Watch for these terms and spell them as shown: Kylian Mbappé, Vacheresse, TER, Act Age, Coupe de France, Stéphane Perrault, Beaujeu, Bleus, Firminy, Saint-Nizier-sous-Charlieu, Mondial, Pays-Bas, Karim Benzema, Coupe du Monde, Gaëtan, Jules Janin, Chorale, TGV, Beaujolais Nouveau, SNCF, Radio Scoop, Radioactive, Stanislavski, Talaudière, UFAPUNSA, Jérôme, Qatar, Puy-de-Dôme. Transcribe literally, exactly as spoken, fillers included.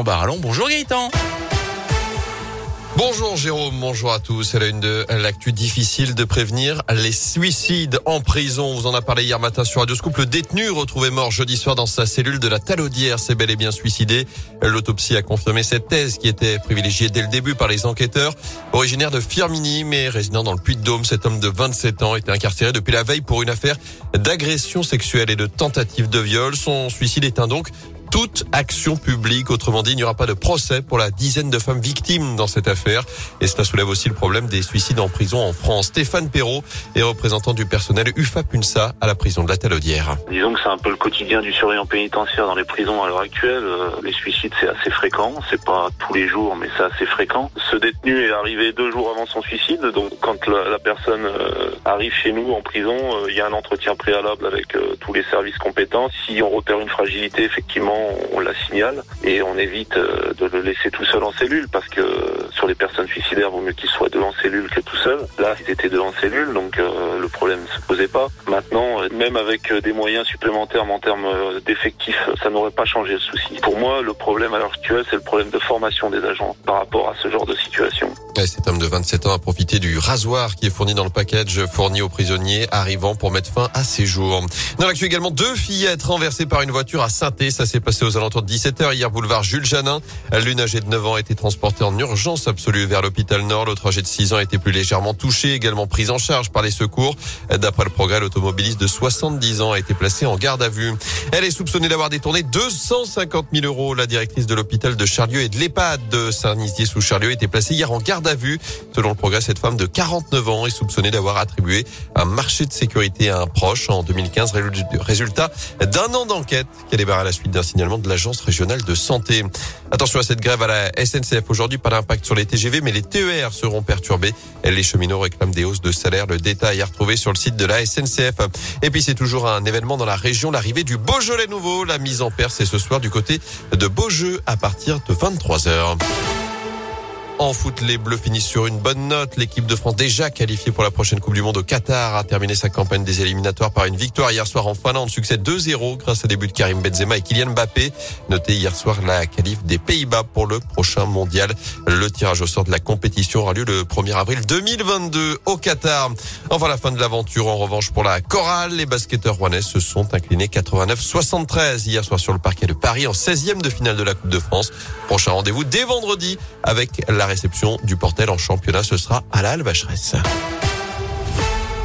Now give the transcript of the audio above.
Gaëtan Barallon. Bonjour Gaëtan. Bonjour Jérôme, bonjour à tous. À la une de l'actu, difficile de prévenir les suicides en prison. On vous en a parlé hier matin sur Radio Scoop. Le détenu retrouvé mort jeudi soir dans sa cellule de la Talaudière s'est bel et bien suicidé. L'autopsie a confirmé cette thèse qui était privilégiée dès le début par les enquêteurs. Originaire de Firminy mais résident dans le Puy-de-Dôme, cet homme de vingt-sept ans était incarcéré depuis la veille pour une affaire d'agression sexuelle et de tentative de viol. Son suicide éteint donc toute action publique. Autrement dit, il n'y aura pas de procès pour la dizaine de femmes victimes dans cette affaire. Et cela soulève aussi le problème des suicides en prison en France. Stéphane Perrault est représentant du personnel U F A P U N S A à la prison de la Talaudière. Disons que c'est un peu le quotidien du surveillant pénitentiaire dans les prisons à l'heure actuelle. Les suicides, c'est assez fréquent. C'est pas tous les jours, mais c'est assez fréquent. Ce détenu est arrivé deux jours avant son suicide. Donc, quand la, la personne euh, arrive chez nous en prison, il euh, y a un entretien préalable avec euh, tous les services compétents. Si on repère une fragilité, effectivement, on la signale et on évite de le laisser tout seul en cellule, parce que sur les personnes suicidaires, il vaut mieux qu'ils soient deux en cellule que tout seul. Là, ils étaient deux en cellule, donc le problème ne se posait pas. Maintenant, même avec des moyens supplémentaires en termes d'effectifs, ça n'aurait pas changé le souci. Pour moi, le problème à l'heure actuelle, c'est le problème de formation des agents par rapport à ce genre de situation. Et cet homme de vingt-sept ans a profité du rasoir qui est fourni dans le package fourni aux prisonniers arrivant pour mettre fin à ses jours. Dans l'actu également, deux fillettes renversées par une voiture à Saint-Nizier. Ça s'est passé C'est aux alentours de dix-sept heures hier, boulevard Jules Janin. L'une âgée de neuf ans a été transportée en urgence absolue vers l'hôpital Nord. L'autre âgée de six ans a été plus légèrement touchée, également prise en charge par les secours. D'après le Progrès, l'automobiliste de soixante-dix ans a été placé en garde à vue. Elle est soupçonnée d'avoir détourné deux cent cinquante mille euros. La directrice de l'hôpital de Charlieu et de l'EHPAD de Saint-Nizier-sous-Charlieu a été placée hier en garde à vue. Selon le Progrès, cette femme de quarante-neuf ans est soupçonnée d'avoir attribué un marché de sécurité à un proche en deux mille quinze. Résultat d'un an d'enquête qui a démarré à la suite d'un signe de l'Agence régionale de santé. Attention à cette grève à la S N C F. Aujourd'hui, pas d'impact sur les T G V, mais les T E R seront perturbés. Les cheminots réclament des hausses de salaire. Le détail est retrouvé sur le site de la S N C F. Et puis, c'est toujours un événement dans la région, l'arrivée du Beaujolais Nouveau. La mise en perce est ce soir du côté de Beaujeu à partir de vingt-trois heures. En foot, les Bleus finissent sur une bonne note. L'équipe de France, déjà qualifiée pour la prochaine Coupe du Monde au Qatar, a terminé sa campagne des éliminatoires par une victoire hier soir en Finlande. Succès deux zéro grâce à des buts de Karim Benzema et Kylian Mbappé. Notez hier soir la qualif des Pays-Bas pour le prochain Mondial. Le tirage au sort de la compétition aura lieu le premier avril deux mille vingt-deux au Qatar. Enfin, la fin de l'aventure. En revanche, pour la Chorale, les basketteurs rouennais se sont inclinés quatre-vingt-neuf à soixante-treize hier soir sur le parquet de Paris en seizième de finale de la Coupe de France. Prochain rendez-vous dès vendredi avec la réception du Portel en championnat, ce sera à la Vacheresse.